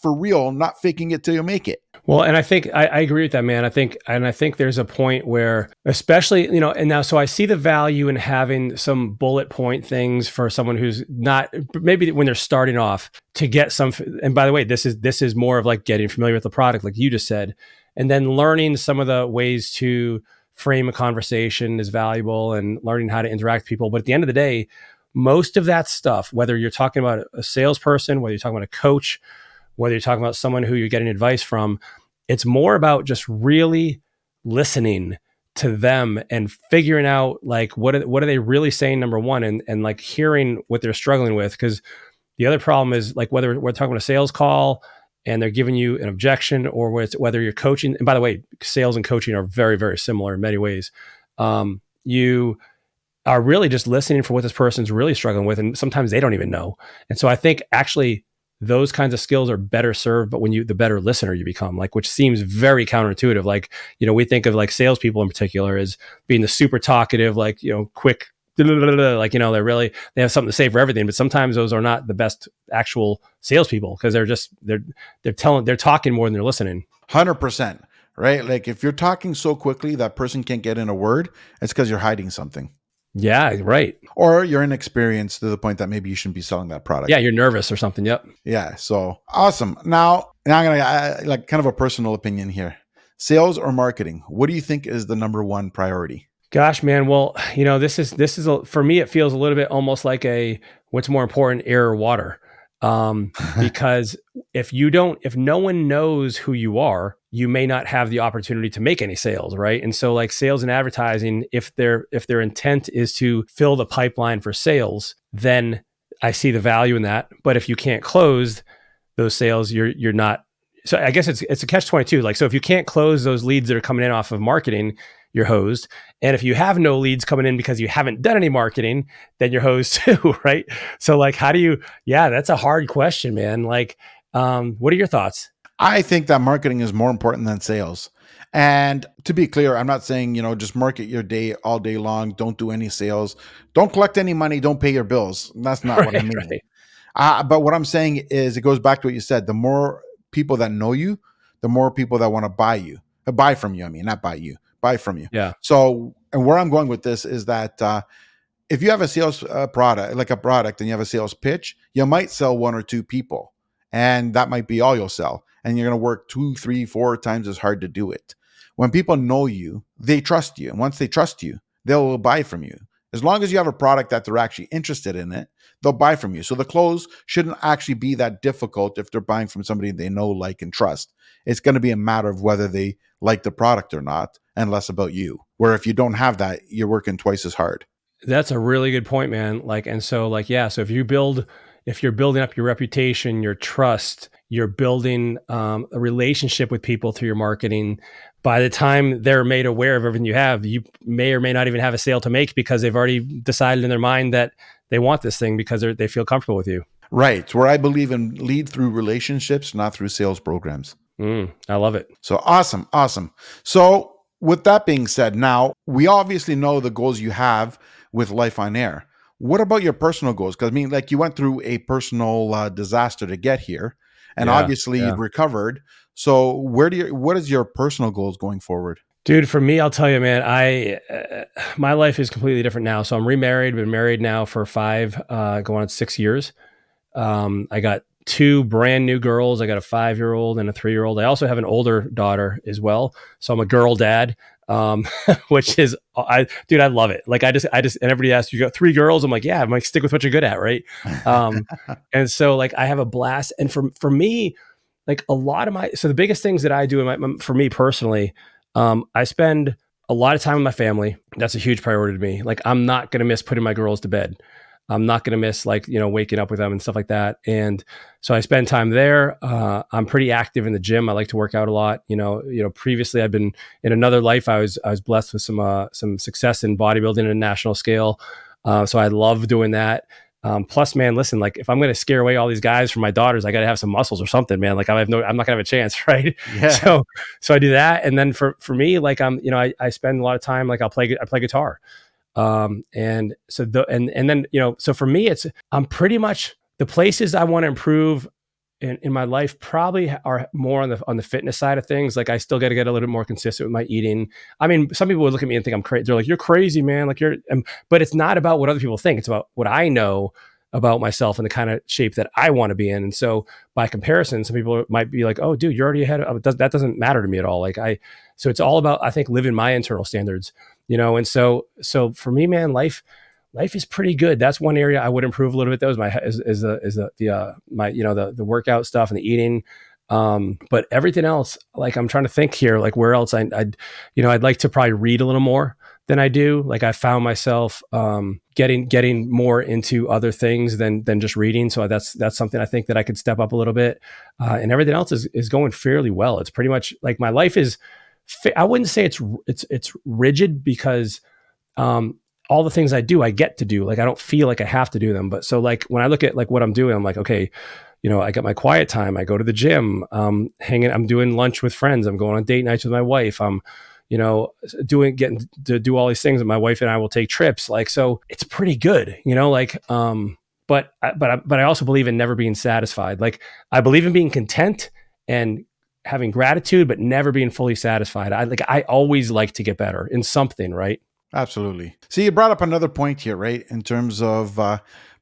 for real, not faking it till you make it. Well, and I think I agree with that, man. I think there's a point where, especially, you know, and now, so I see the value in having some bullet point things for someone who's not, maybe when they're starting off to get some, and by the way, this is more of like getting familiar with the product, like you just said, and then learning some of the ways to frame a conversation is valuable and learning how to interact with people. But at the end of the day, most of that stuff, whether you're talking about a salesperson, whether you're talking about a coach, whether you're talking about someone who you're getting advice from, It's more about just really listening to them and figuring out like, what are they really saying, number one, and like hearing what they're struggling with. 'Cause the other problem is like, whether we're talking about a sales call and they're giving you an objection, or whether you're coaching, and by the way, sales and coaching are very, very similar in many ways. You are really just listening for what this person's really struggling with. And sometimes they don't even know. And so I think actually those kinds of skills are better served, but when the better listener you become, like, which seems very counterintuitive. Like, you know, we think of like salespeople in particular as being the super talkative, like, you know, quick, like, you know, they have something to say for everything, but sometimes those are not the best actual salespeople because they're talking more than they're listening. 100%. Right? Like if you're talking so quickly that person can't get in a word, it's because you're hiding something. Yeah, right. Or you're inexperienced to the point that maybe you shouldn't be selling that product. Yeah, you're nervous or something. Yep. Yeah. So awesome. Now I'm gonna like kind of a personal opinion here. Sales or marketing? What do you think is the number one priority? Gosh, man. Well, you know, this is for me. It feels a little bit almost like a what's more important, air or water, because if no one knows who you are, you may not have the opportunity to make any sales, right? And so like sales and advertising, if their intent is to fill the pipeline for sales, then I see the value in that. But if you can't close those sales, you're not. So I guess it's a catch-22. Like, so if you can't close those leads that are coming in off of marketing, you're hosed. And if you have no leads coming in because you haven't done any marketing, then you're hosed too, right? So like, that's a hard question, man. Like, what are your thoughts? I think that marketing is more important than sales. And to be clear, I'm not saying, you know, just market your day all day long. Don't do any sales. Don't collect any money. Don't pay your bills. That's not what I mean. Right. But what I'm saying is it goes back to what you said. The more people that know you, the more people that want to buy from you. I mean, not buy you, buy from you. Yeah. So, and where I'm going with this is that, if you have a sales product and you have a sales pitch, you might sell one or two people, and that might be all you'll sell. And you're going to work 2, 3, 4 times as hard to do it. When people know you, they trust you. And once they trust you, they'll buy from you. As long as you have a product that they're actually interested in it, they'll buy from you. So the close shouldn't actually be that difficult if they're buying from somebody they know, like, and trust. It's going to be a matter of whether they like the product or not, and less about you. Where if you don't have that, you're working twice as hard. That's a really good point, man. Like, and so like, yeah, so if you're building up your reputation, your trust, you're building a relationship with people through your marketing. By the time they're made aware of everything you have, you may or may not even have a sale to make because they've already decided in their mind that they want this thing because they feel comfortable with you. Right. Where I believe in lead through relationships, not through sales programs. I love it. So awesome. Awesome. So with that being said, now we obviously know the goals you have with Life on Air. What about your personal goals? Because I mean, like, you went through a personal disaster to get here. And You've recovered. So what is your personal goals going forward? Dude, for me, I'll tell you, man, my life is completely different now. So I'm remarried, been married now for 5, going on 6 years. I got 2 brand new girls. I got a 5-year-old and a 3-year-old. I also have an older daughter as well. So I'm a girl dad, which is, I love it. Like I just, and everybody asks, you got 3 girls? I'm like, yeah, I'm like, stick with what you're good at. Right. And so like, I have a blast. And for me, like a lot of the biggest things that I do for me personally, I spend a lot of time with my family. That's a huge priority to me. Like, I'm not going to miss putting my girls to bed. I'm not going to miss, like, you know, waking up with them and stuff like that. And so I spend time there. I'm pretty active in the gym. I like to work out a lot. You know, previously I've been in another life. I was blessed with some success in bodybuilding at a national scale. So I love doing that. Plus, man, listen, like, if I'm going to scare away all these guys from my daughters, I got to have some muscles or something, man. Like, I'm not gonna have a chance. Right. Yeah. So I do that. And then for me, like, I'm, you know, I spend a lot of time, like, I play guitar. So for me, it's, I'm pretty much, the places I want to improve in my life probably are more on the fitness side of things. Like, I still got to get a little bit more consistent with my eating. I mean, some people would look at me and think I'm crazy. They're like, you're crazy, man. Like, but it's not about what other people think. It's about what I know about myself and the kind of shape that I want to be in. And so by comparison, some people might be like, oh dude, you're already ahead. That doesn't matter to me at all. Like, so it's all about, I think, living my internal standards, you know? And so for me, man, life is pretty good. That's one area I would improve a little bit. That was my, is the my, you know, the workout stuff and the eating. But everything else, like I'm trying to think here, like where else I'd like to probably read a little more than I do. Like I found myself, getting more into other things than just reading. So that's something I think that I could step up a little bit. And everything else is going fairly well. It's pretty much like my life is, I wouldn't say it's rigid because, all the things I do, I get to do. Like I don't feel like I have to do them. But so like when I look at like what I'm doing, I'm like, okay, you know, I got my quiet time. I go to the gym, I'm doing lunch with friends. I'm going on date nights with my wife. I'm, you know, getting to do all these things. And my wife and I will take trips. Like, so it's pretty good, you know, like, but I also believe in never being satisfied. Like I believe in being content and having gratitude, but never being fully satisfied. I always like to get better in something, right? Absolutely. See, you brought up another point here, right? In terms of,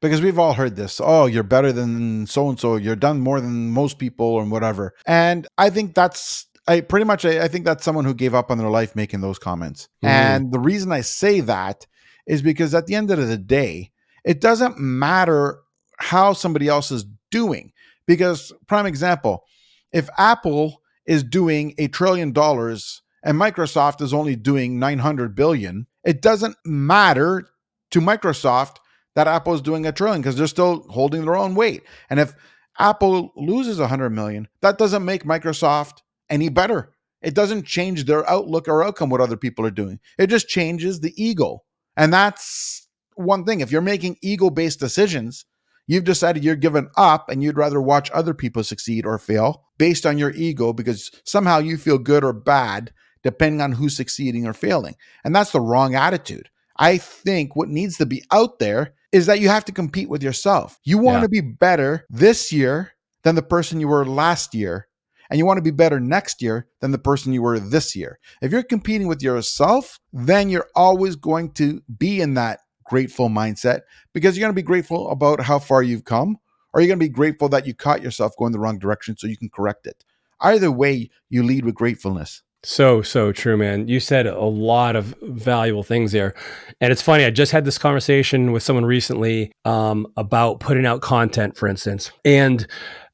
because we've all heard this, oh, you're better than so-and-so, you're done more than most people or whatever. And I think that's someone who gave up on their life making those comments. Mm-hmm. And the reason I say that is because at the end of the day, it doesn't matter how somebody else is doing. Because prime example, if Apple is doing $1 trillion and Microsoft is only doing 900 billion, it doesn't matter to Microsoft that Apple is doing $1 trillion because they're still holding their own weight. And if Apple loses 100 million, that doesn't make Microsoft any better. It doesn't change their outlook or outcome what other people are doing. It just changes the ego. And that's one thing. If you're making ego-based decisions, you've decided you're given up and you'd rather watch other people succeed or fail based on your ego because somehow you feel good or bad depending on who's succeeding or failing. And that's the wrong attitude. I think what needs to be out there is that you have to compete with yourself. You want to be better this year than the person you were last year, and you want to be better next year than the person you were this year. If you're competing with yourself, then you're always going to be in that grateful mindset because you're going to be grateful about how far you've come, or you're going to be grateful that you caught yourself going the wrong direction so you can correct it. Either way, you lead with gratefulness. So true, man. You said a lot of valuable things there. And it's funny, I just had this conversation with someone recently about putting out content, for instance. And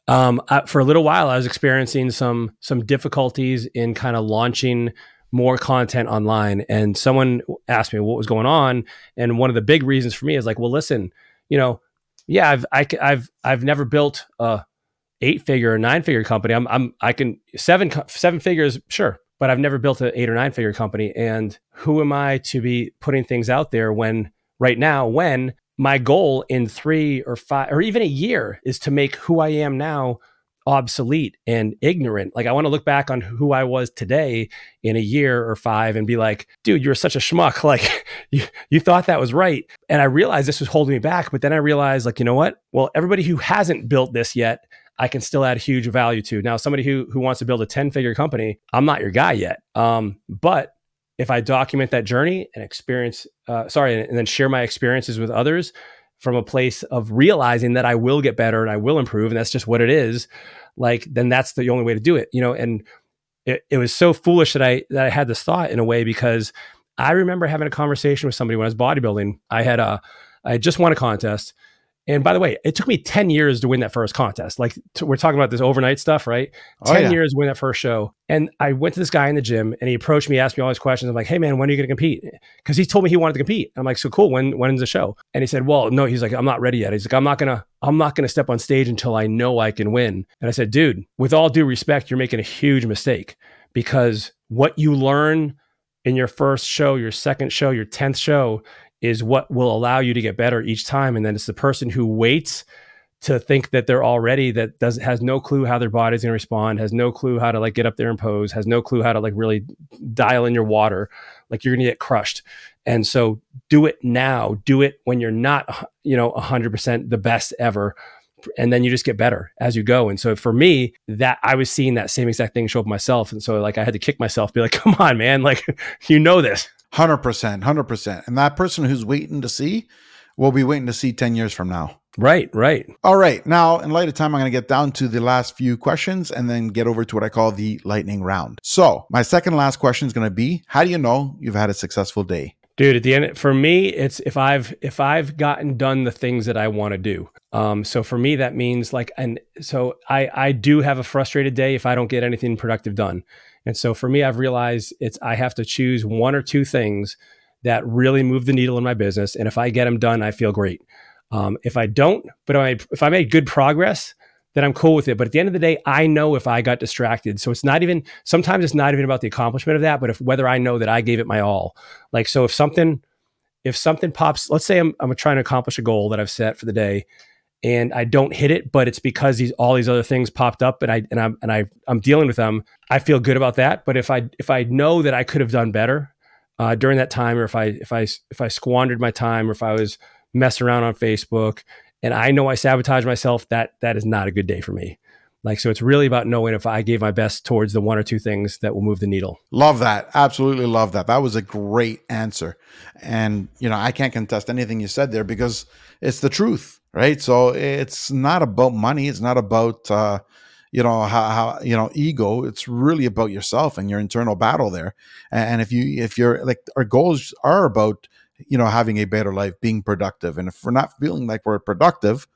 for a little while, I was experiencing some difficulties in kind of launching more content online. And someone asked me what was going on. And one of the big reasons for me is like, well, listen, you know, yeah, I've never built a 8-figure or 9-figure company. I can seven figures, sure. But I've never built an 8 or 9-figure company. And who am I to be putting things out there when my goal in 3 or 5 or even a year is to make who I am now obsolete and ignorant? Like I want to look back on who I was today in a year or 5 and be like, dude, you're such a schmuck. Like you thought that was right. And I realized this was holding me back. But then I realized like, you know what? Well, everybody who hasn't built this yet, I can still add huge value to. Now, somebody who wants to build a 10-figure company, I'm not your guy yet. But if I document that journey and then share my experiences with others from a place of realizing that I will get better and I will improve, and that's just what it is, like, then that's the only way to do it, you know? And it was so foolish that I had this thought in a way, because I remember having a conversation with somebody when I was bodybuilding. I had just won a contest. And by the way, it took me 10 years to win that first contest. Like we're talking about this overnight stuff, right? 10 years to win that first show. And I went to this guy in the gym and he approached me, asked me all these questions. I'm like, hey man, when are you going to compete? Because he told me he wanted to compete. I'm like, so cool. When's the show? And he said, well, no, he's like, I'm not ready yet. He's like, I'm not going to step on stage until I know I can win. And I said, dude, with all due respect, you're making a huge mistake, because what you learn in your first show, your second show, your 10th show is what will allow you to get better each time. And then it's the person who waits to think that they're all ready, that has no clue how their body's gonna respond, has no clue how to like get up there and pose, has no clue how to like really dial in your water. Like you're gonna get crushed. And so do it now, do it when you're not, you know, 100% the best ever. And then you just get better as you go. And so for me, that I was seeing that same exact thing show up myself. And so like, I had to kick myself, be like, come on, man, like, you know this. 100%. And that person who's waiting to see will be waiting to see 10 years from now. Right. All right. Now, in light of time, I'm going to get down to the last few questions and then get over to what I call the lightning round. So my second last question is going to be, how do you know you've had a successful day? Dude, at the end, for me, it's if I've gotten done the things that I want to do. So for me, that means like, and so I do have a frustrated day if I don't get anything productive done. And so for me, I've realized I have to choose one or two things that really move the needle in my business. And if I get them done, I feel great. If I don't, but if I made good progress, then I'm cool with it. But at the end of the day, I know if I got distracted. So sometimes it's not even about the accomplishment of that, but whether I know that I gave it my all. Like, so if something pops, let's say I'm trying to accomplish a goal that I've set for the day and I don't hit it, but it's because all these other things popped up and I'm dealing with them. I feel good about that. But if I know that I could have done better during that time, or if I squandered my time, or if I was messing around on Facebook, and I know I sabotage myself, that is not a good day for me. Like, so it's really about knowing if I gave my best towards the one or two things that will move the needle. Love that. Absolutely love that. That was a great answer. And, you know, I can't contest anything you said there because it's the truth, right? So it's not about money. It's not about, ego. It's really about yourself and your internal battle there. And if you're like, our goals are about, you know, having a better life, being productive. And if we're not feeling like we're productive,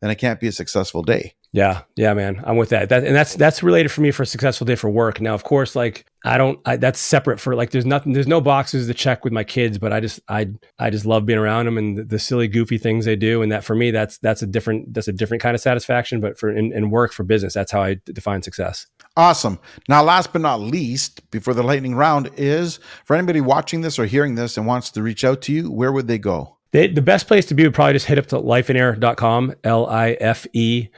then it can't be a successful day. Yeah. Yeah, man. I'm with that. And that's related for me for a successful day for work. Now, of course, like that's separate for like, there's no boxes to check with my kids, but I just love being around them and the silly, goofy things they do. And that for me, that's a different kind of satisfaction, but for in work, for business, that's how I define success. Awesome. Now, last but not least, before the lightning round is, for anybody watching this or hearing this and wants to reach out to you, where would they go? The best place to be would probably just hit up to lifeonaire.com, Lifeonaire,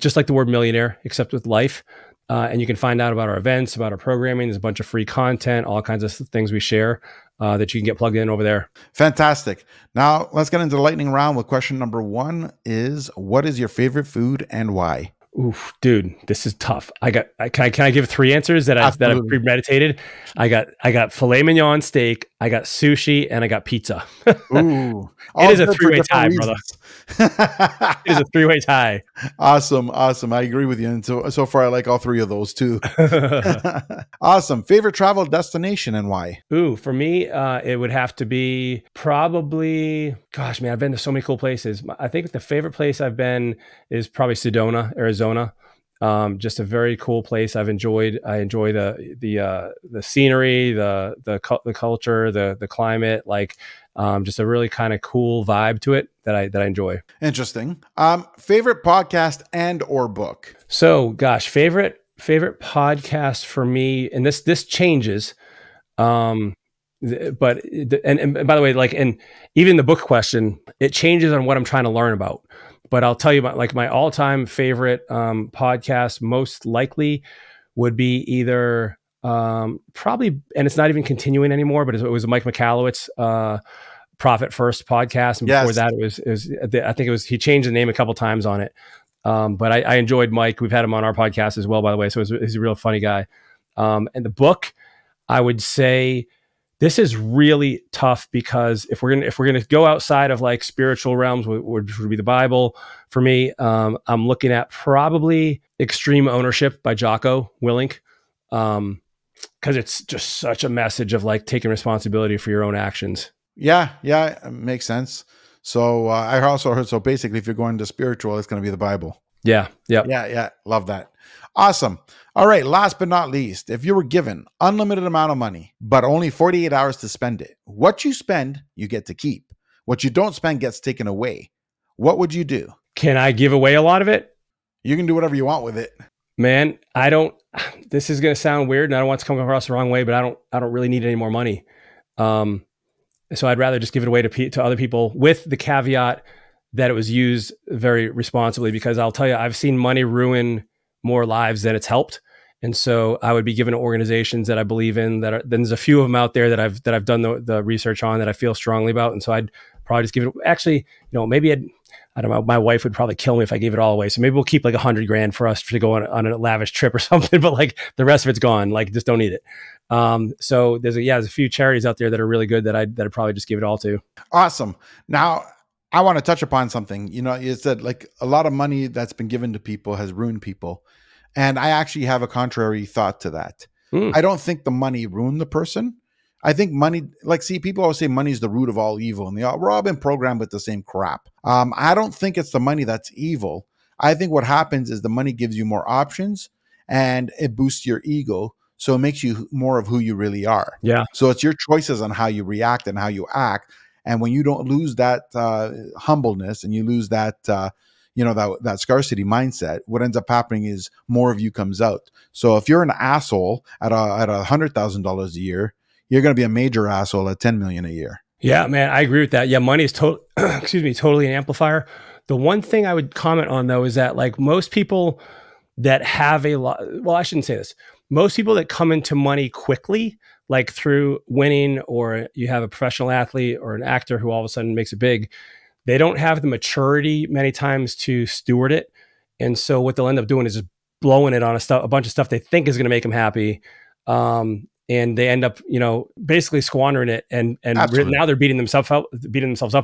just like the word millionaire, except with life. And you can find out about our events, about our programming. There's a bunch of free content, all kinds of things we share that you can get plugged in over there. Fantastic. Now, let's get into the lightning round with question number one is, what is your favorite food and why? Oof, dude, this is tough. Can I give three answers that I've premeditated? I got filet mignon steak, I got sushi, and I got pizza. Ooh, it is a three-way tie, brother. It is a three-way tie. Awesome. I agree with you, and so far I like all three of those too. Awesome. Favorite travel destination and why? Ooh, for me, it would have to be probably. Gosh, man, I've been to so many cool places. I think the favorite place I've been is probably Sedona, Arizona. Just a very cool place. I enjoy the scenery, the culture, the climate, like, just a really kind of cool vibe to it that I enjoy. Interesting. Favorite podcast and or book? So gosh, favorite podcast for me, and this changes. But, and by the way, like, and even the book question, it changes on what I'm trying to learn about. But I'll tell you about like my all-time favorite podcast most likely would be either probably, and it's not even continuing anymore, but it was Mike Michalowicz, Profit First podcast. And yes. Before that, I think he changed the name a couple times on it. But I enjoyed Mike. We've had him on our podcast as well, by the way. So he's a real funny guy. And the book, I would say, this is really tough because if we're gonna go outside of like spiritual realms, which would be the Bible for me, I'm looking at probably Extreme Ownership by Jocko Willink, because it's just such a message of like taking responsibility for your own actions. Yeah, it makes sense. So I also heard, so basically if you're going to spiritual, it's going to be the Bible. Yeah. Love that. Awesome. All right. Last but not least, if you were given unlimited amount of money, but only 48 hours to spend it, what you spend, you get to keep. What you don't spend gets taken away. What would you do? Can I give away a lot of it? You can do whatever you want with it. Man, this is going to sound weird and I don't want to come across the wrong way, but I don't really need any more money. So I'd rather just give it away to other people, with the caveat that it was used very responsibly, because I'll tell you, I've seen money ruin more lives than it's helped. And so I would be given organizations that I believe in, then there's a few of them out there that I've done the research on that I feel strongly about. And so I'd probably just give it, actually, you know, maybe I don't know, my wife would probably kill me if I gave it all away. So maybe we'll keep like $100,000 for us to go on a lavish trip or something, but like the rest of it's gone. Like, just don't eat it. So there's a few charities out there that are really good that I'd probably just give it all to. Awesome. Now, I want to touch upon something. You know, you said like a lot of money that's been given to people has ruined people. And I actually have a contrary thought to that. I don't think the money ruined the person. I think money, like, see, people always say money is the root of all evil, and we're all been programmed with the same crap. I don't think it's the money that's evil. I think what happens is the money gives you more options and it boosts your ego. So it makes you more of who you really are. Yeah. So it's your choices on how you react and how you act. And when you don't lose that humbleness and you lose that, that scarcity mindset, what ends up happening is more of you comes out. So if you're an asshole at $100,000 a year, you're going to be a major asshole at $10 million a year. Yeah, man, I agree with that. Yeah, money is totally an amplifier. The one thing I would comment on though is that, like, most people that have a lot, well, I shouldn't say this. Most people that come into money quickly, like through winning, or you have a professional athlete or an actor who all of a sudden makes it big, they don't have the maturity many times to steward it. And so what they'll end up doing is just blowing it on a bunch of stuff they think is going to make them happy. And they end up, basically squandering it. And now they're beating themselves up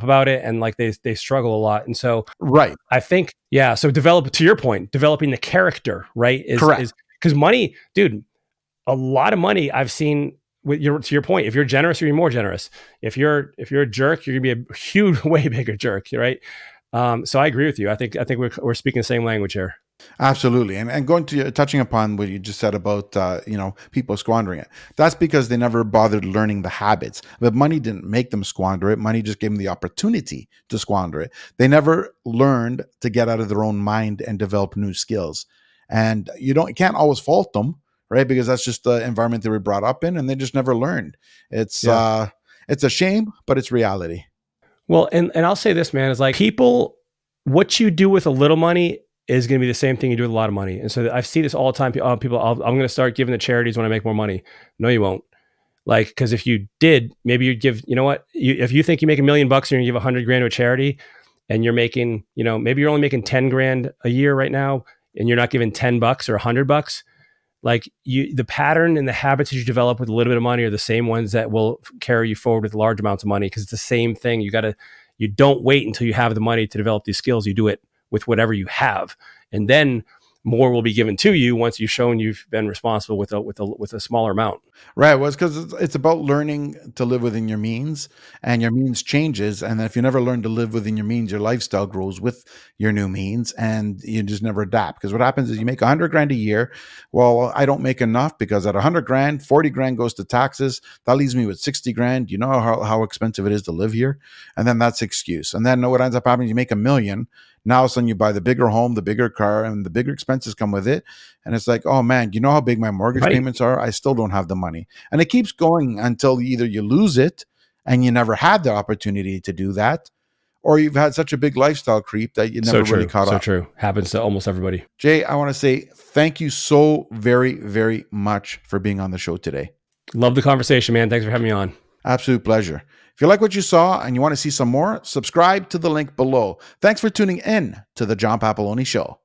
about it. And like they struggle a lot. And so, right. I think, yeah. So to your point, developing the character, right. Correct. Because money, dude, a lot of money I've seen, to your point, if you're generous, you're more generous. If you're a jerk, you're gonna be a huge, way bigger jerk, right? So I agree with you. I think we're speaking the same language here. Absolutely, and touching upon what you just said about people squandering it. That's because they never bothered learning the habits. But money didn't make them squander it. Money just gave them the opportunity to squander it. They never learned to get out of their own mind and develop new skills. And you can't always fault them, right? Because that's just the environment they were brought up in, and they just never learned. It's a shame, but it's reality. Well, and I'll say this, man, is like people, what you do with a little money is going to be the same thing you do with a lot of money. And so I see this all the time. People, I'm going to start giving to charities when I make more money. No, you won't. Like, because if you did, maybe you'd give, if you think you make $1 million and you give $100,000 to a charity, and you're making, maybe you're only making $10,000 a yeyear right now, and you're not giving $10 or $100, like the pattern and the habits that you develop with a little bit of money are the same ones that will carry you forward with large amounts of money. Cause it's the same thing. You don't wait until you have the money to develop these skills. You do it with whatever you have. And then more will be given to you once you've shown you've been responsible with a smaller amount. Right. Well, it's because it's about learning to live within your means, and your means changes. And if you never learn to live within your means, your lifestyle grows with your new means, and you just never adapt. Because what happens is you make $100,000 a year. Well, I don't make enough, because at $100,000, $40,000 goes to taxes. That leaves me with $60,000. You know how expensive it is to live here. And then that's excuse. And then what ends up happening, you make $1 million. Now, all of a sudden, you buy the bigger home, the bigger car, and the bigger expenses come with it. And it's like, oh, man, you know how big my mortgage payments are? I still don't have the money. And it keeps going until either you lose it and you never had the opportunity to do that, or you've had such a big lifestyle creep that you never really caught up. So true. Happens to almost everybody. Jay, I want to say thank you so very, very much for being on the show today. Love the conversation, man. Thanks for having me on. Absolute pleasure. If you like what you saw and you want to see some more, subscribe to the link below. Thanks for tuning in to The John Papaloni Show.